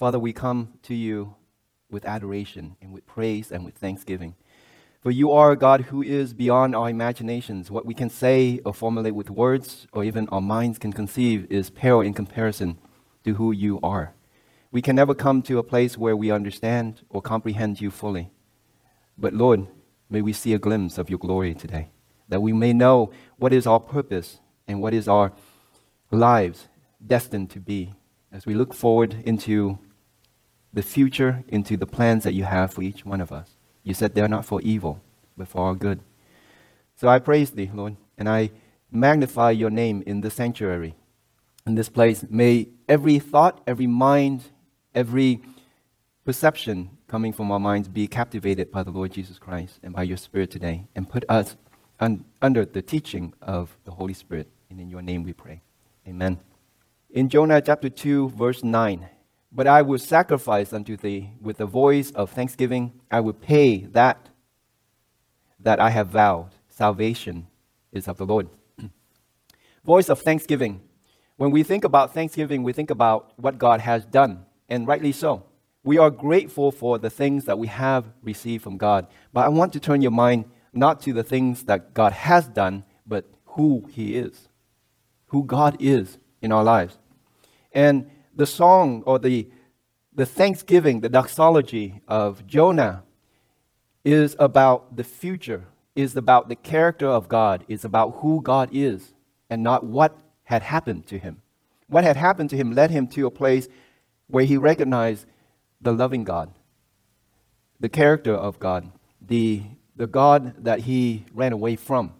Father, we come to you with adoration and with praise and with thanksgiving. For you are a God who is beyond our imaginations. What we can say or formulate with words or even our minds can conceive is pale in comparison to who you are. We can never come to a place where we understand or comprehend you fully. But Lord, may we see a glimpse of your glory today, that we may know what is our purpose and what is our lives destined to be as we look forward into the future, into the plans that you have for each one of us. You said they are not for evil, but for our good. So I praise thee, Lord, and I magnify your name in this sanctuary, in this place. May every thought, every mind, every perception coming from our minds be captivated by the Lord Jesus Christ and by your Spirit today, and put us under the teaching of the Holy Spirit. And in your name we pray. Amen. In Jonah chapter 2, verse 9, "But I will sacrifice unto thee with the voice of thanksgiving. I will pay that I have vowed. Salvation is of the Lord." Voice of thanksgiving. When we think about thanksgiving, we think about what God has done, and rightly so. We are grateful for the things that we have received from God. But I want to turn your mind not to the things that God has done, but who He is, who God is in our lives. And the song, or the thanksgiving, the doxology of Jonah is about the future, is about the character of God, is about who God is, and not what had happened to him. What had happened to him led him to a place where he recognized the loving God, the character of God, the God that he ran away from.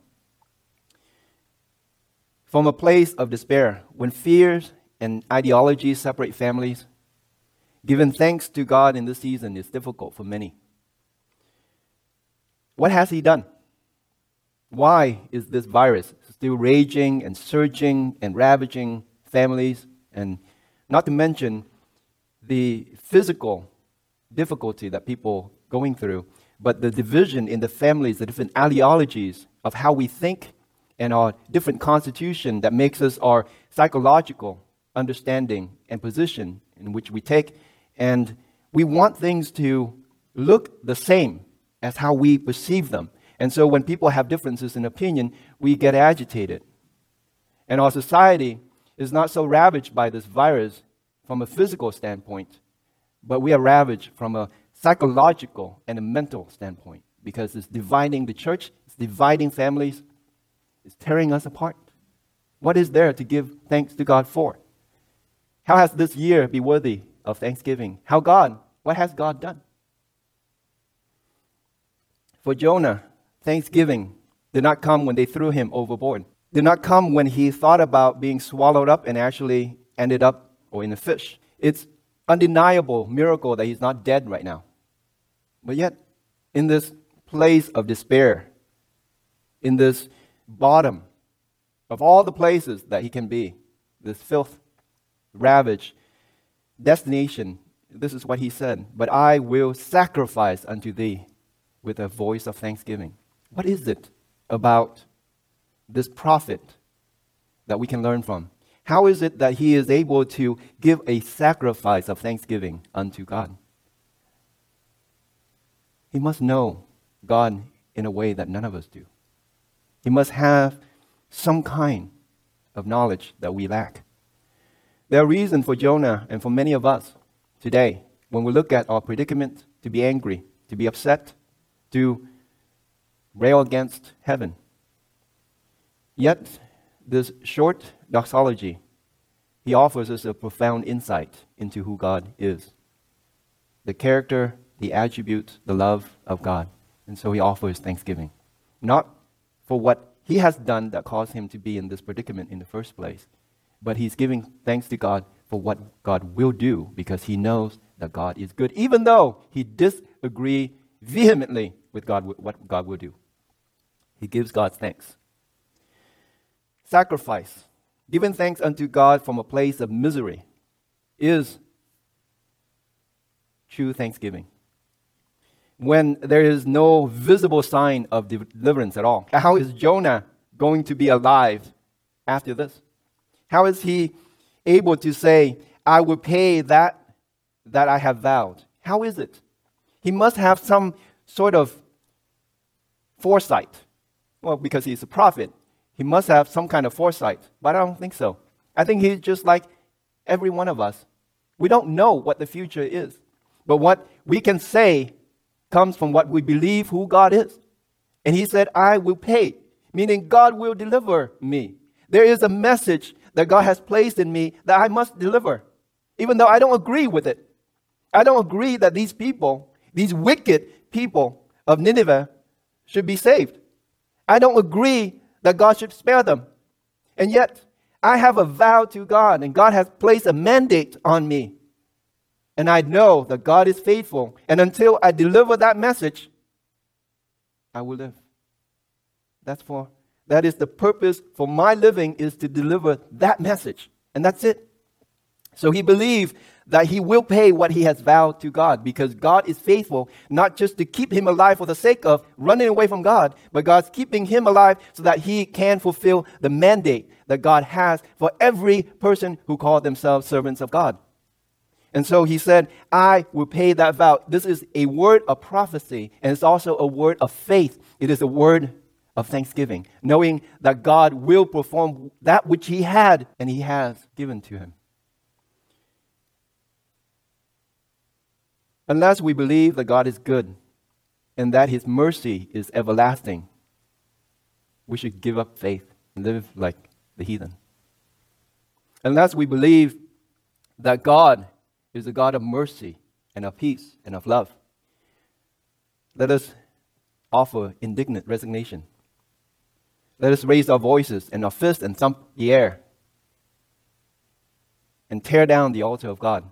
From a place of despair, when fears and ideologies separate families, giving thanks to God in this season is difficult for many. What has He done? Why is this virus still raging and surging and ravaging families? And not to mention the physical difficulty that people are going through, but the division in the families, the different ideologies of how we think, and our different constitution that makes us our psychological understanding and position in which we take, and we want things to look the same as how we perceive them. And so when people have differences in opinion, we get agitated. And our society is not so ravaged by this virus from a physical standpoint, but we are ravaged from a psychological and a mental standpoint, because it's dividing the church, it's dividing families, it's tearing us apart. What is there to give thanks to God for? How has this year been worthy of thanksgiving? What has God done? For Jonah, thanksgiving did not come when they threw him overboard. Did not come when he thought about being swallowed up and actually ended up in a fish. It's undeniable miracle that he's not dead right now. But yet, in this place of despair, in this bottom of all the places that he can be, this filth ravaged destination, this is what he said: "But I will sacrifice unto thee with a voice of thanksgiving." What is it about this prophet that we can learn from? How is it that he is able to give a sacrifice of thanksgiving unto God? He must know God in a way that none of us do. He must have some kind of knowledge that we lack. There are reasons for Jonah and for many of us today, when we look at our predicament, to be angry, to be upset, to rail against heaven. Yet, this short doxology, he offers us a profound insight into who God is, the character, the attributes, the love of God. And so he offers thanksgiving, not for what he has done that caused him to be in this predicament in the first place, but he's giving thanks to God for what God will do, because he knows that God is good, even though he disagrees vehemently with God, what God will do. He gives God thanks. Sacrifice, giving thanks unto God from a place of misery, is true thanksgiving. When there is no visible sign of deliverance at all. How is Jonah going to be alive after this? How is he able to say, "I will pay that that I have vowed. How is it? He must have some sort of foresight. Well, because he's a prophet, he must have some kind of foresight. But I don't think so. I think he's just like every one of us. We don't know what the future is. But what we can say comes from what we believe who God is. And he said, I will pay, meaning God will deliver me. There is a message that God has placed in me that I must deliver, even though I don't agree with it. I don't agree that these people, these wicked people of Nineveh, should be saved. I don't agree that God should spare them. And yet, I have a vow to God, and God has placed a mandate on me. And I know that God is faithful. And until I deliver that message, I will live. That is the purpose for my living, is to deliver that message. And that's it. So he believed that he will pay what he has vowed to God, because God is faithful, not just to keep him alive for the sake of running away from God, but God's keeping him alive so that he can fulfill the mandate that God has for every person who calls themselves servants of God. And so he said, I will pay that vow. This is a word of prophecy, and it's also a word of faith. It is a word of thanksgiving, knowing that God will perform that which he had and he has given to him. Unless we believe that God is good and that his mercy is everlasting, we should give up faith and live like the heathen. Unless we believe that God is a God of mercy and of peace and of love, let us offer indignant resignation. Let us raise our voices and our fists and thump the air and tear down the altar of God,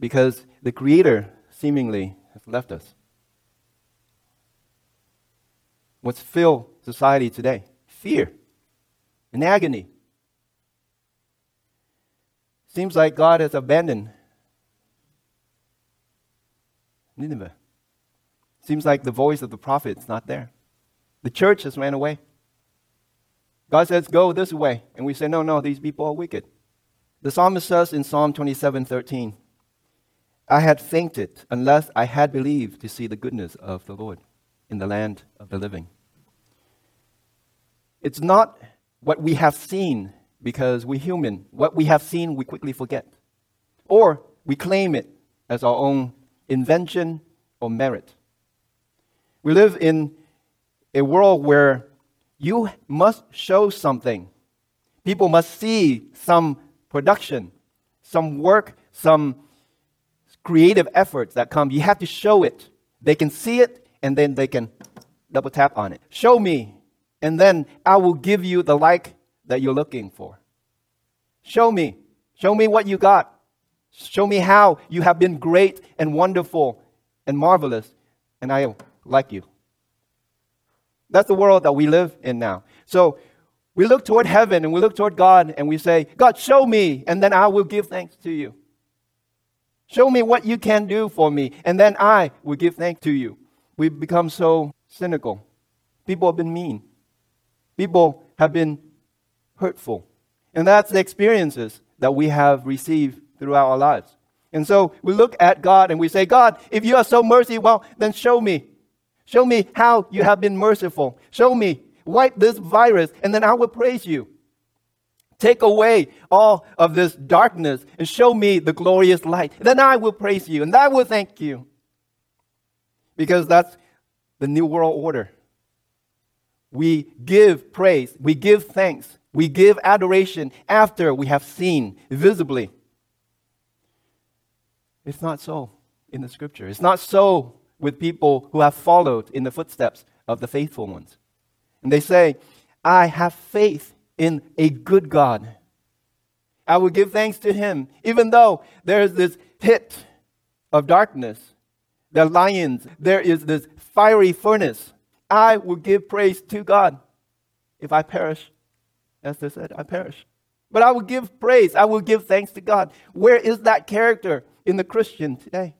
because the Creator seemingly has left us. What's filled society today? Fear and agony. Seems like God has abandoned Nineveh. Seems like the voice of the prophet is not there. The church has ran away. God says, go this way. And we say, no, these people are wicked. The psalmist says in Psalm 27:13, I had fainted unless I had believed to see the goodness of the Lord in the land of the living. It's not what we have seen, because we're human. What we have seen, we quickly forget. Or we claim it as our own invention or merit. We live in a world where you must show something. People must see some production, some work, some creative efforts that come. You have to show it. They can see it, and then they can double tap on it. Show me, and then I will give you the like that you're looking for. Show me. Show me what you got. Show me how you have been great and wonderful and marvelous, and I like you. That's the world that we live in now. So we look toward heaven, and we look toward God, and we say, God, show me, and then I will give thanks to you. Show me what you can do for me, and then I will give thanks to you. We've become so cynical. People have been mean. People have been hurtful. And that's the experiences that we have received throughout our lives. And so we look at God and we say, God, if you are so merciful, well, then show me. Show me how you have been merciful. Show me. Wipe this virus, and then I will praise you. Take away all of this darkness and show me the glorious light. Then I will praise you and I will thank you. Because that's the new world order. We give praise, we give thanks, we give adoration after we have seen visibly. It's not so in the scripture. It's not so with people who have followed in the footsteps of the faithful ones. And they say, I have faith in a good God. I will give thanks to him, even though there is this pit of darkness, the lions, there is this fiery furnace. I will give praise to God. If I perish, as they said, I perish. But I will give praise. I will give thanks to God. Where is that character in the Christian today?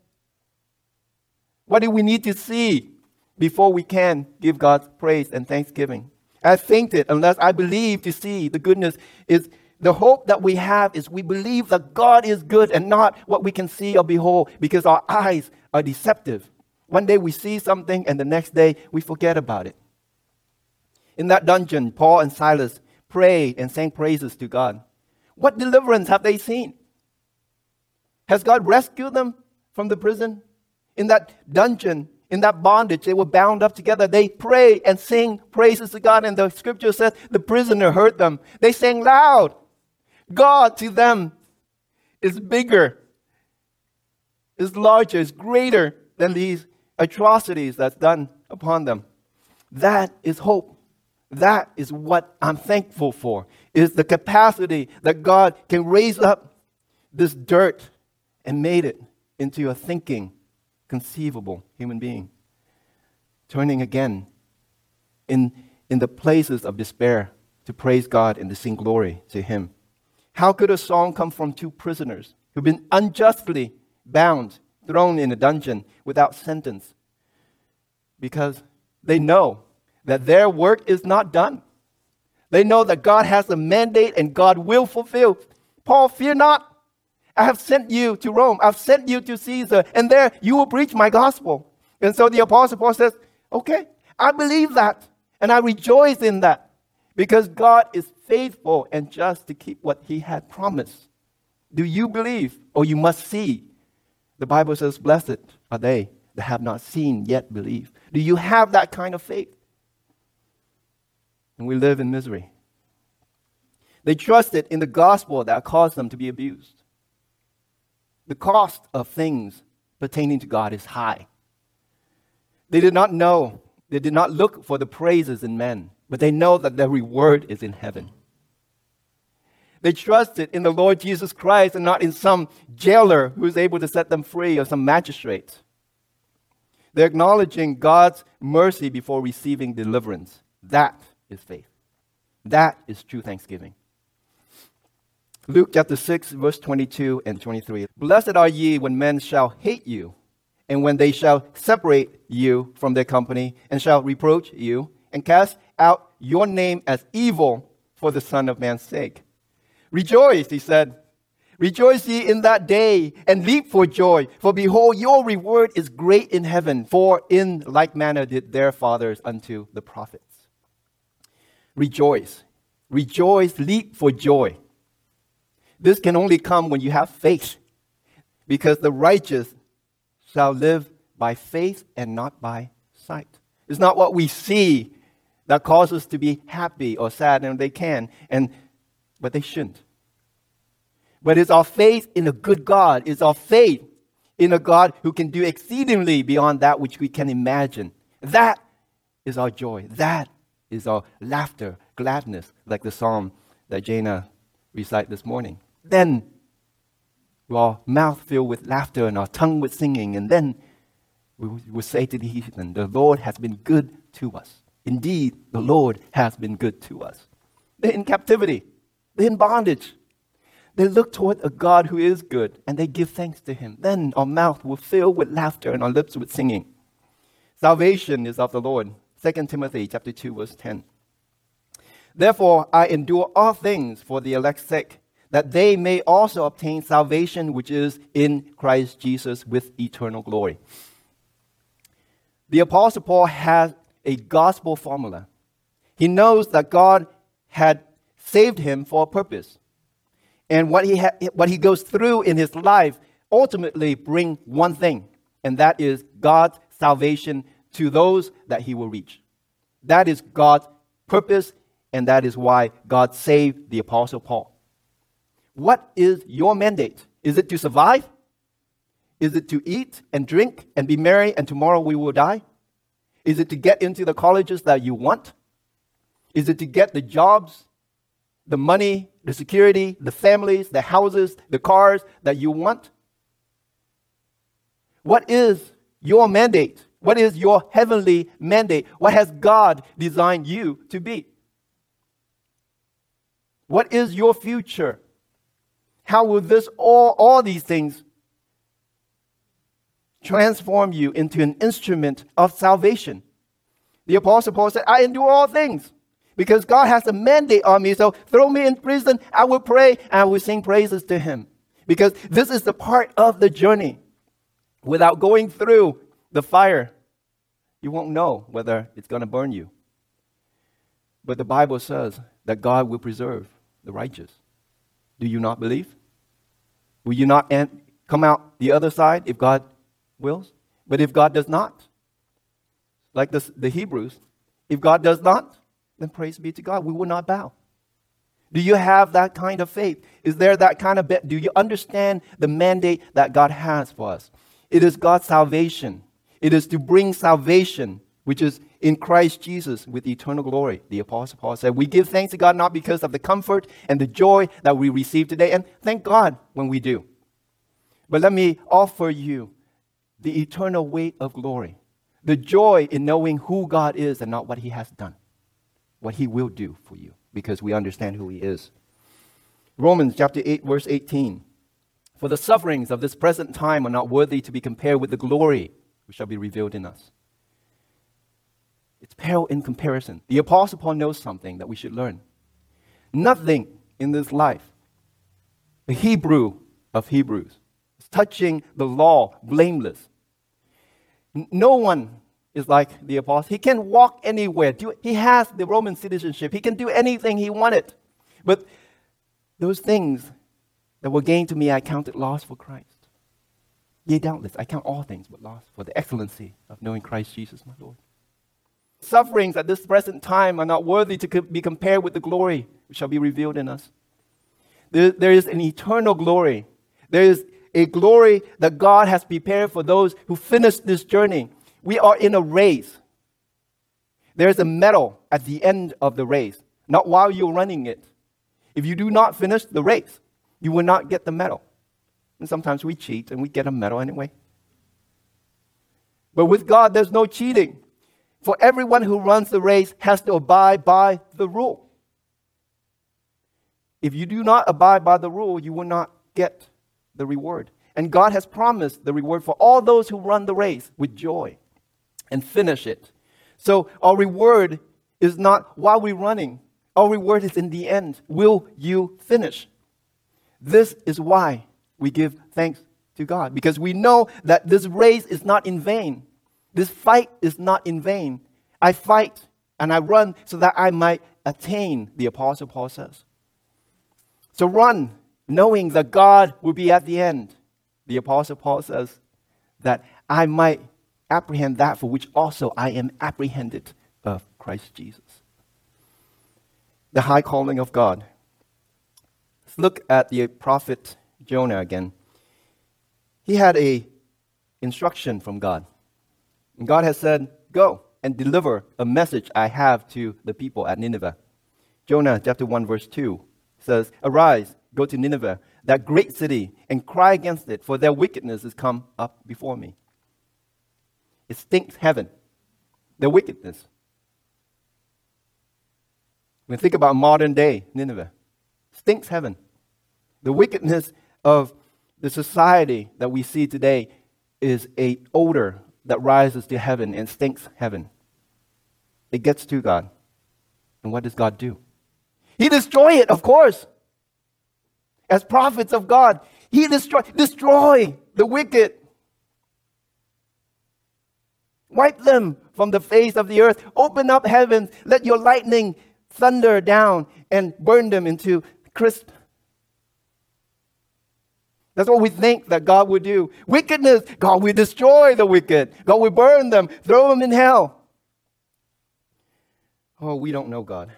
What do we need to see before we can give God's praise and thanksgiving? I fainted unless I believe to see the goodness is The hope that we have is we believe that God is good and not what we can see or behold, because our eyes are deceptive. One day we see something and the next day we forget about it. In that dungeon, Paul and Silas prayed and sang praises to God. What deliverance have they seen? Has God rescued them from the prison? In that dungeon, in that bondage, they were bound up together. They pray and sing praises to God. And the scripture says the prisoner heard them. They sang loud. God to them is bigger, is larger, is greater than these atrocities that's done upon them. That is hope. That is what I'm thankful for, is the capacity that God can raise up this dirt and made it into a thinking, conceivable human being, turning again in the places of despair to praise God and to sing glory to Him. How could a song come from two prisoners who've been unjustly bound, thrown in a dungeon without sentence? Because they know that their work is not done. They know that God has a mandate and God will fulfill. Paul, fear not. I have sent you to Rome. I've sent you to Caesar. And there you will preach my gospel. And so the Apostle Paul says, okay, I believe that. And I rejoice in that. Because God is faithful and just to keep what He had promised. Do you believe or you must see? The Bible says, blessed are they that have not seen yet believe. Do you have that kind of faith? And we live in misery. They trusted in the gospel that caused them to be abused. The cost of things pertaining to God is high. They did not know, they did not look for the praises in men, but they know that their reward is in heaven. They trusted in the Lord Jesus Christ and not in some jailer who is able to set them free or some magistrate. They're acknowledging God's mercy before receiving deliverance. That is faith. That is true thanksgiving. Luke chapter 6, verse 22 and 23. Blessed are ye when men shall hate you, and when they shall separate you from their company, and shall reproach you, and cast out your name as evil for the Son of Man's sake. Rejoice, he said. Rejoice ye in that day, and leap for joy. For behold, your reward is great in heaven. For in like manner did their fathers unto the prophets. Rejoice. Rejoice, leap for joy. This can only come when you have faith, because the righteous shall live by faith and not by sight. It's not what we see that causes us to be happy or sad, and they can, but they shouldn't. But it's our faith in a good God. It's our faith in a God who can do exceedingly beyond that which we can imagine. That is our joy. That is our laughter, gladness, like the psalm that Jana recited this morning. Then our mouth filled with laughter and our tongue with singing. And then we will say to the heathen, the Lord has been good to us. Indeed, the Lord has been good to us. They're in captivity. They're in bondage. They look toward a God who is good and they give thanks to Him. Then our mouth will fill with laughter and our lips with singing. Salvation is of the Lord. 2 Timothy chapter 2, verse 10. Therefore, I endure all things for the elect's sake, that they may also obtain salvation which is in Christ Jesus with eternal glory. The Apostle Paul has a gospel formula. He knows that God had saved him for a purpose. And what he goes through in his life ultimately bring one thing, and that is God's salvation to those that He will reach. That is God's purpose. And that is why God saved the Apostle Paul. What is your mandate? Is it to survive? Is it to eat and drink and be merry and tomorrow we will die? Is it to get into the colleges that you want? Is it to get the jobs, the money, the security, the families, the houses, the cars that you want? What is your mandate? What is your heavenly mandate? What has God designed you to be? What is your future? How will this all these things transform you into an instrument of salvation? The Apostle Paul said, I endure all things because God has a mandate on me. So throw me in prison, I will pray and I will sing praises to him. Because this is the part of the journey. Without going through the fire, you won't know whether it's going to burn you. But the Bible says that God will preserve the righteous. Do you not believe? Will you not come out the other side if God wills? But if God does not, like the Hebrews, if God does not, then praise be to God. We will not bow. Do you have that kind of faith? Is there that kind of Do you understand the mandate that God has for us? It is God's salvation. It is to bring salvation, which is in Christ Jesus with eternal glory. The Apostle Paul said, we give thanks to God not because of the comfort and the joy that we receive today. And thank God when we do. But let me offer you the eternal weight of glory. The joy in knowing who God is and not what he has done. What he will do for you. Because we understand who he is. Romans chapter 8 verse 18. For the sufferings of this present time are not worthy to be compared with the glory which shall be revealed in us. It's pale in comparison. The Apostle Paul knows something that we should learn. Nothing in this life, the Hebrew of Hebrews, is touching the law, blameless. No one is like the Apostle. He can walk anywhere. He has the Roman citizenship. He can do anything he wanted. But those things that were gained to me, I counted loss for Christ. Yea, doubtless, I count all things but loss for the excellency of knowing Christ Jesus, my Lord. Sufferings at this present time are not worthy to be compared with the glory which shall be revealed in us. There is an eternal glory. There is a glory that God has prepared for those who finish this journey. We are in a race. There is a medal at the end of the race, not while you're running it. If you do not finish the race, you will not get the medal. And sometimes we cheat and we get a medal anyway. But with God, there's no cheating. For everyone who runs the race has to abide by the rule. If you do not abide by the rule, you will not get the reward. And God has promised the reward for all those who run the race with joy and finish it. So our reward is not while we're running. Our reward is in the end. Will you finish? This is why we give thanks to God, because we know that this race is not in vain. This fight is not in vain. I fight and I run so that I might attain, the Apostle Paul says. So run, knowing that God will be at the end. The Apostle Paul says that I might apprehend that for which also I am apprehended of Christ Jesus. The high calling of God. Let's look at the prophet Jonah again. He had an instruction from God. And God has said, go and deliver a message I have to the people at Nineveh. Jonah chapter 1 verse 2 says, arise, go to Nineveh, that great city, and cry against it, for their wickedness is come up before me. It stinks heaven, their wickedness. When you think about modern day Nineveh, stinks heaven. The wickedness of the society that we see today is an odor that rises to heaven and stinks heaven. It gets to God. And what does God do? He destroys it, of course. As prophets of God, he destroy the wicked. Wipe them from the face of the earth. Open up heavens. Let your lightning thunder down and burn them into crisp. That's what we think that God will do. Wickedness, God will destroy the wicked. God will burn them, throw them in hell. Oh, we don't know God.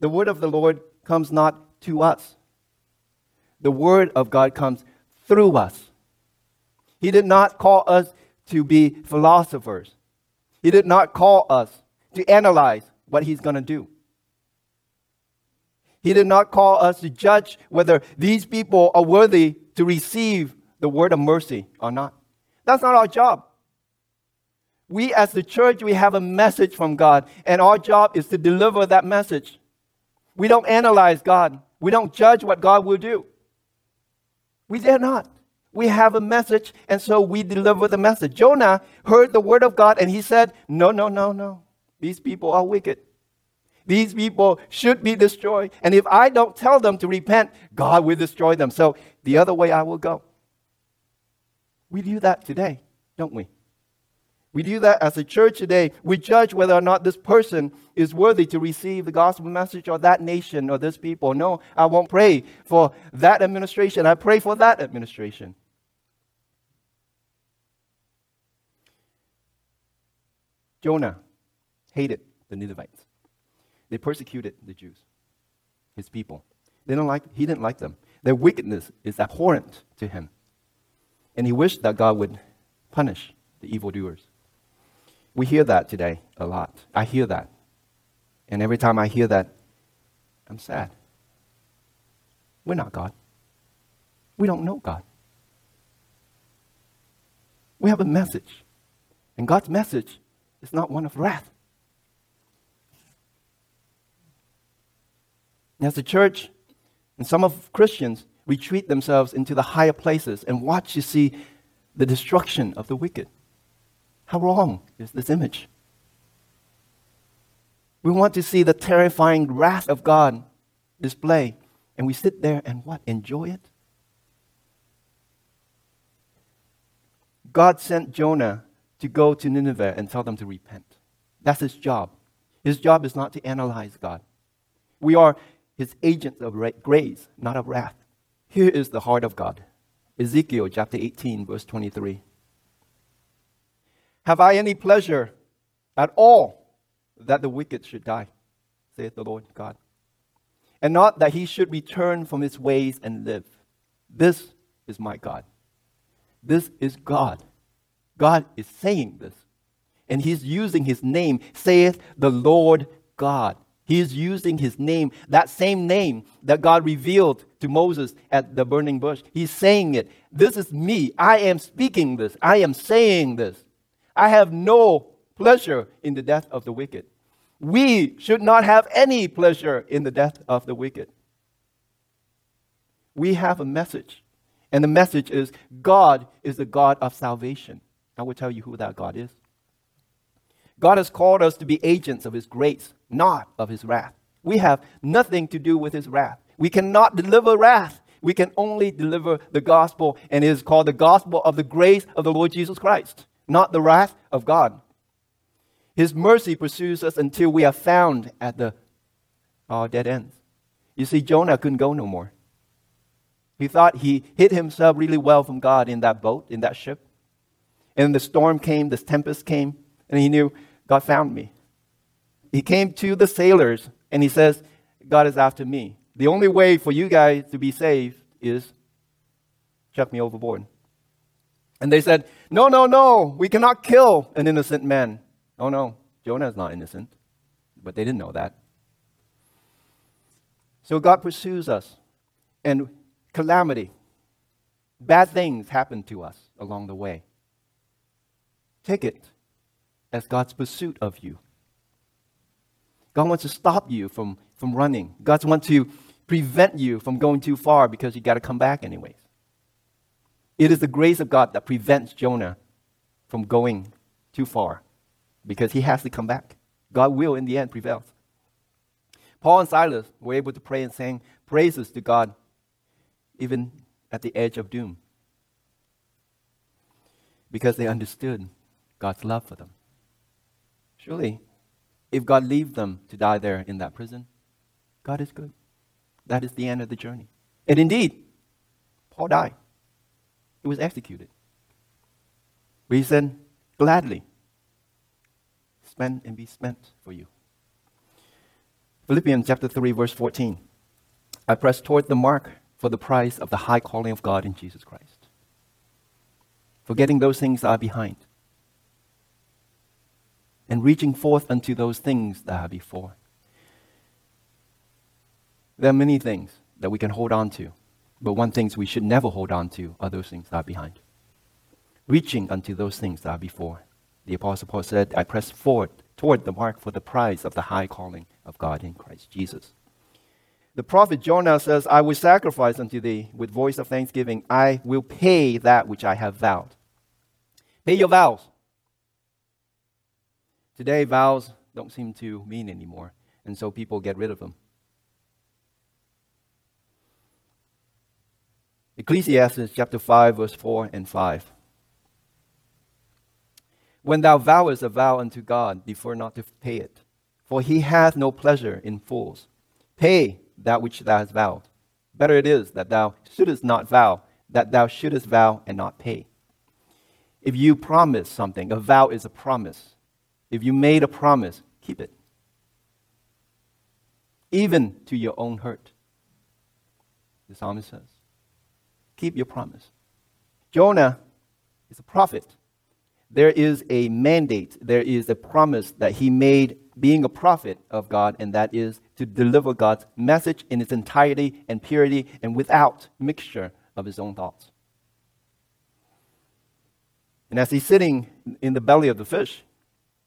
The word of the Lord comes not to us. The word of God comes through us. He did not call us to be philosophers. He did not call us to analyze what he's going to do. He did not call us to judge whether these people are worthy to receive the word of mercy or not. That's not our job. We as the church, we have a message from God, and our job is to deliver that message. We don't analyze God. We don't judge what God will do. We dare not. We have a message, and so we deliver the message. Jonah heard the word of God, and he said, no, no, no, no. These people are wicked. These people should be destroyed. And if I don't tell them to repent, God will destroy them. So the other way I will go. We do that today, don't we? We do that as a church today. We judge whether or not this person is worthy to receive the gospel message, or that nation, or this people. No, I won't pray for that administration. I pray for that administration. Jonah hated the Ninevites. They persecuted the Jews, his people. He didn't like them. Their wickedness is abhorrent to him. And he wished that God would punish the evildoers. We hear that today a lot. I hear that. And every time I hear that, I'm sad. We're not God. We don't know God. We have a message. And God's message is not one of wrath. And as a church, and some of Christians retreat themselves into the higher places and watch to see the destruction of the wicked. How wrong is this image? We want to see the terrifying wrath of God display, and we sit there and what? Enjoy it? God sent Jonah to go to Nineveh and tell them to repent. That's his job. His job is not to analyze God. We are his agents of grace, not of wrath. Here is the heart of God. Ezekiel chapter 18, verse 23. Have I any pleasure at all that the wicked should die, saith the Lord God, and not that he should return from his ways and live? This is my God. This is God. God is saying this, and he's using his name, saith the Lord God. He's using his name, that same name that God revealed to Moses at the burning bush. He's saying it. This is me. I am speaking this. I am saying this. I have no pleasure in the death of the wicked. We should not have any pleasure in the death of the wicked. We have a message, and the message is God is the God of salvation. I will tell you who that God is. God has called us to be agents of his grace, not of his wrath. We have nothing to do with his wrath. We cannot deliver wrath. We can only deliver the gospel, and it is called the gospel of the grace of the Lord Jesus Christ, not the wrath of God. His mercy pursues us until we are found at our dead ends. You see, Jonah couldn't go no more. He thought he hid himself really well from God in that boat, in that ship. And the storm came, this tempest came, and he knew, God found me. He came to the sailors, and he says, God is after me. The only way for you guys to be saved is chuck me overboard. And they said, no, we cannot kill an innocent man. Oh no, Jonah is not innocent. But they didn't know that. So God pursues us, and calamity, bad things happen to us along the way. Take it as God's pursuit of you. God wants to stop you from running. God wants to prevent you from going too far, because you got to come back anyways. It is the grace of God that prevents Jonah from going too far, because he has to come back. God will in the end prevail. Paul and Silas were able to pray and sing praises to God even at the edge of doom, because they understood God's love for them. Surely, if God leaves them to die there in that prison, God is good. That is the end of the journey. And indeed, Paul died. He was executed. But he said, gladly, spend and be spent for you. Philippians chapter 3, verse 14. I press toward the mark for the prize of the high calling of God in Jesus Christ. Forgetting those things that are behind, and reaching forth unto those things that are before. There are many things that we can hold on to, but one thing we should never hold on to are those things that are behind. Reaching unto those things that are before. The Apostle Paul said, I press forward toward the mark for the prize of the high calling of God in Christ Jesus. The prophet Jonah says, I will sacrifice unto thee with voice of thanksgiving. I will pay that which I have vowed. Pay your vows. Today, vows don't seem to mean anymore. and so people get rid of them. Ecclesiastes chapter 5, verse 4 and 5. When thou vowest a vow unto God, defer not to pay it, for he hath no pleasure in fools. Pay that which thou hast vowed. Better it is that thou shouldest not vow, that thou shouldest vow and not pay. If you promise something, a vow is a promise. If you made a promise, keep it. Even to your own hurt, the psalmist says. Keep your promise. Jonah is a prophet. There is a mandate. There is a promise that he made being a prophet of God, and that is to deliver God's message in its entirety and purity and without mixture of his own thoughts. And as he's sitting in the belly of the fish,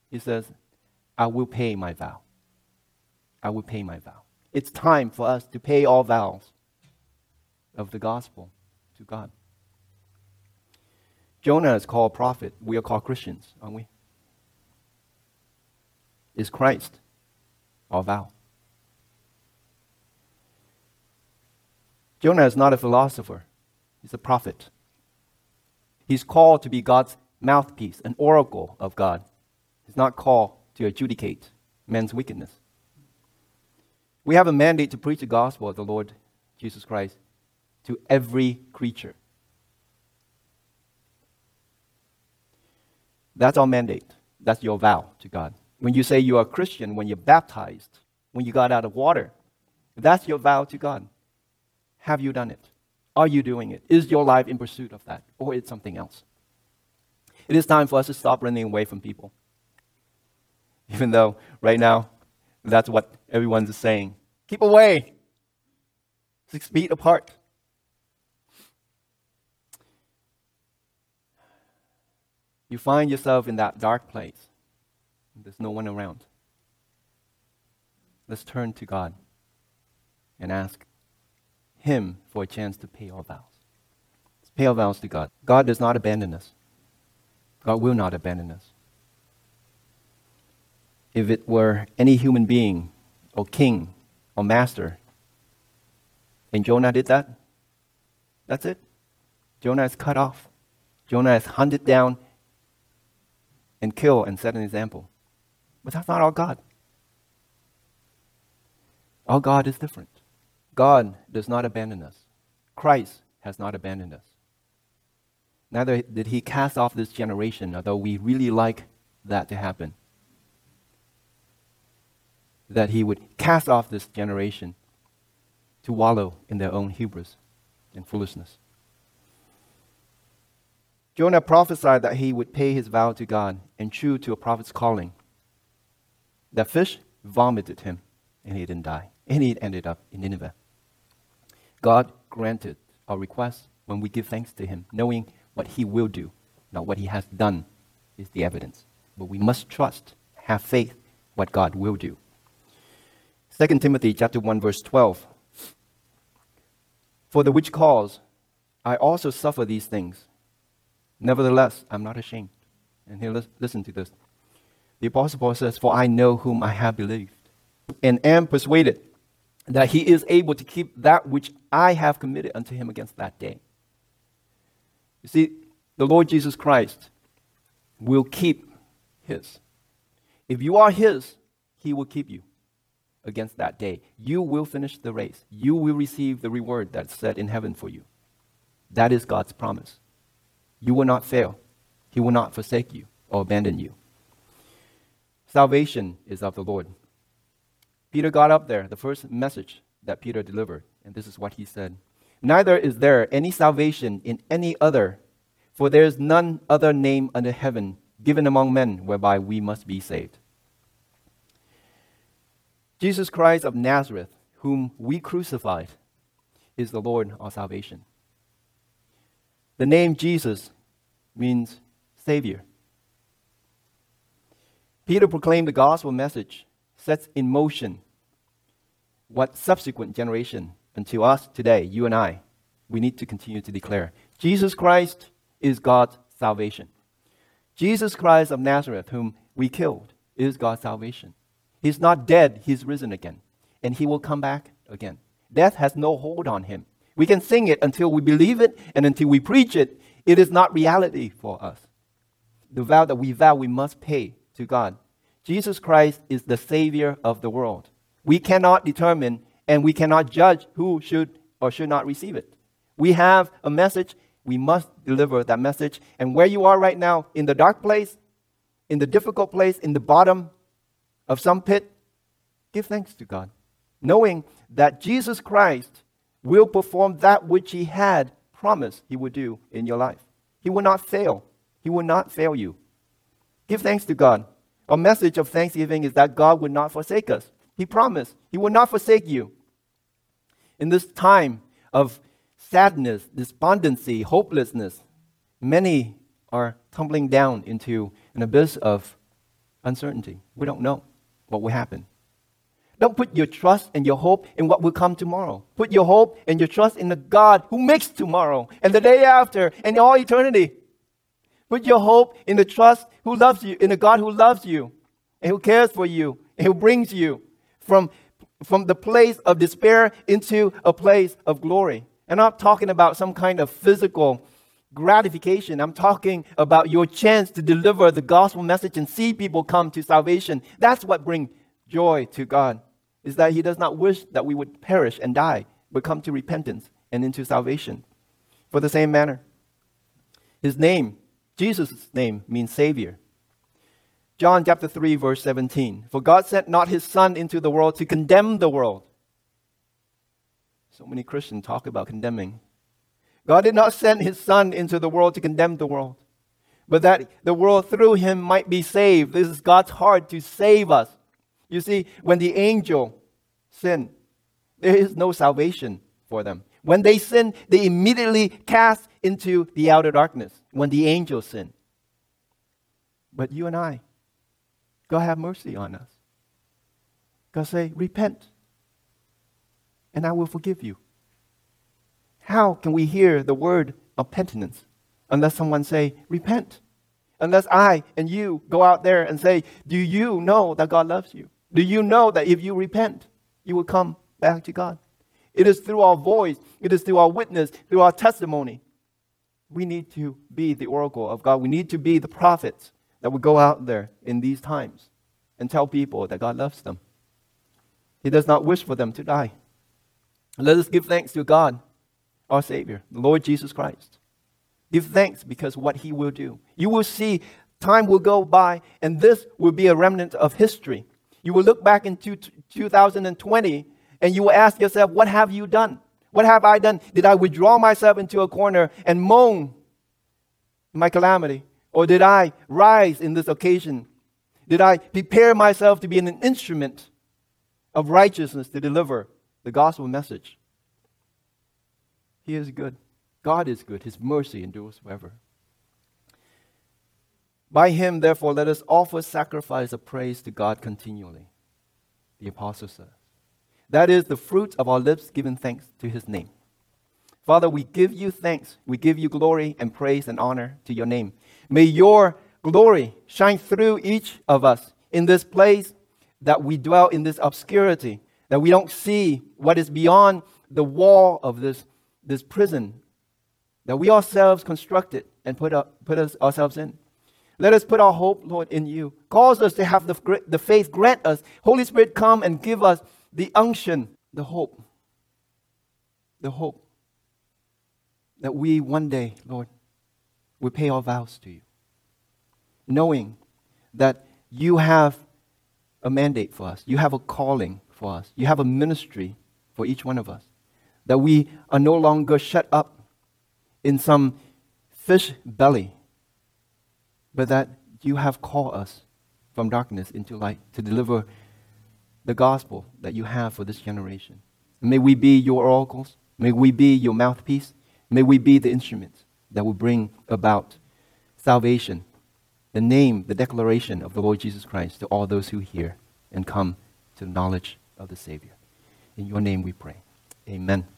he says, I will pay my vow. I will pay my vow. It's time for us to pay all vows of the gospel to God. Jonah is called prophet. We are called Christians, aren't we? Is Christ our vow? Jonah is not a philosopher. He's a prophet. He's called to be God's mouthpiece, an oracle of God. He's not called to adjudicate men's wickedness. We have a mandate to preach the gospel of the Lord Jesus Christ to every creature. That's our mandate. That's your vow to God. When you say you are a Christian, when you're baptized, when you got out of water, that's your vow to God. Have you done it? Are you doing it? Is your life in pursuit of that? Or it's something else? It is time for us to stop running away from people. Even though right now, that's what everyone's saying. Keep away. 6 feet apart. You find yourself in that dark place. There's no one around. Let's turn to God and ask Him for a chance to pay our vows. Let's pay our vows to God. God does not abandon us. God will not abandon us. If it were any human being or king or master, and Jonah did that, that's it. Jonah is cut off. Jonah is hunted down and killed and set an example. But that's not our God. Our God is different. God does not abandon us. Christ has not abandoned us. Neither did he cast off this generation, although we really like that to happen. That he would cast off this generation to wallow in their own hubris and foolishness. Jonah prophesied that he would pay his vow to God and true to a prophet's calling. The fish vomited him and he didn't die. And he ended up in Nineveh. God granted our request when we give thanks to him, knowing what he will do, not what he has done is the evidence. But we must trust, have faith, what God will do. 2 Timothy chapter 1, verse 12. For the which cause I also suffer these things. Nevertheless, I'm not ashamed. And here, listen to this. The Apostle Paul says, for I know whom I have believed, and am persuaded that he is able to keep that which I have committed unto him against that day. You see, the Lord Jesus Christ will keep his. If you are his, he will keep you against that day. You will finish the race. You will receive the reward that's set in heaven for you. That is God's promise. You will not fail. He will not forsake you or abandon you. Salvation is of the Lord. Peter got up there, the first message that Peter delivered, and this is what he said. Neither is there any salvation in any other, for there is none other name under heaven given among men whereby we must be saved. Jesus Christ of Nazareth, whom we crucified, is the Lord our salvation. The name Jesus means Savior. Peter proclaimed the gospel message, sets in motion what subsequent generation until us today, you and I, we need to continue to declare. Jesus Christ is God's salvation. Jesus Christ of Nazareth, whom we killed, is God's salvation. He's not dead. He's risen again. And he will come back again. Death has no hold on him. We can sing it until we believe it and until we preach it. It is not reality for us. The vow that we vow we must pay to God. Jesus Christ is the Savior of the world. We cannot determine and we cannot judge who should or should not receive it. We have a message. We must deliver that message. And where you are right now, in the dark place, in the difficult place, in the bottom of some pit, give thanks to God, knowing that Jesus Christ will perform that which he had promised he would do in your life. He will not fail. He will not fail you. Give thanks to God. A message of thanksgiving is that God will not forsake us. He promised he will not forsake you. In this time of sadness, despondency, hopelessness, many are tumbling down into an abyss of uncertainty. We don't know what will happen. Don't put your trust and your hope in what will come tomorrow. Put your hope and your trust in the God who makes tomorrow and the day after and all eternity. Put your hope in the trust who loves you, in the God who loves you and who cares for you and who brings you from the place of despair into a place of glory. And I'm not talking about some kind of physical gratification. I'm talking about your chance to deliver the gospel message and see people come to salvation. That's what brings joy to God, is that he does not wish that we would perish and die, but come to repentance and into salvation. For the same manner, his name, Jesus' name, means Savior. John chapter 3, verse 17. For God sent not his Son into the world to condemn the world. So many Christians talk about condemning. God did not send his Son into the world to condemn the world, but that the world through him might be saved. This is God's heart to save us. You see, when the angel sinned, there is no salvation for them. When they sinned, they immediately cast into the outer darkness when the angel sinned. But you and I, God have mercy on us. God say, repent, and I will forgive you. How can we hear the word of penitence unless someone say, repent? Unless I and you go out there and say, do you know that God loves you? Do you know that if you repent, you will come back to God? It is through our voice. It is through our witness, through our testimony. We need to be the oracle of God. We need to be the prophets that will go out there in these times and tell people that God loves them. He does not wish for them to die. Let us give thanks to God, our Savior, the Lord Jesus Christ. Give thanks because what he will do. You will see time will go by and this will be a remnant of history. You will look back into 2020 and you will ask yourself, what have you done? What have I done? Did I withdraw myself into a corner and moan my calamity? Or did I rise in this occasion? Did I prepare myself to be an instrument of righteousness to deliver the gospel message? He is good. God is good. His mercy endures forever. By him, therefore, let us offer sacrifice of praise to God continually, the apostle says. That is the fruit of our lips giving thanks to his name. Father, we give you thanks. We give you glory and praise and honor to your name. May your glory shine through each of us in this place that we dwell in this obscurity, that we don't see what is beyond the wall of this prison that we ourselves constructed and put ourselves in. Let us put our hope, Lord, in you. Cause us to have the faith. Grant us. Holy Spirit, come and give us the unction, the hope that we one day, Lord, will pay our vows to you, knowing that you have a mandate for us. You have a calling for us. You have a ministry for each one of us. That we are no longer shut up in some fish belly, but that you have called us from darkness into light to deliver the gospel that you have for this generation. May we be your oracles. May we be your mouthpiece. May we be the instruments that will bring about salvation, the name, the declaration of the Lord Jesus Christ to all those who hear and come to the knowledge of the Savior. In your name we pray. Amen.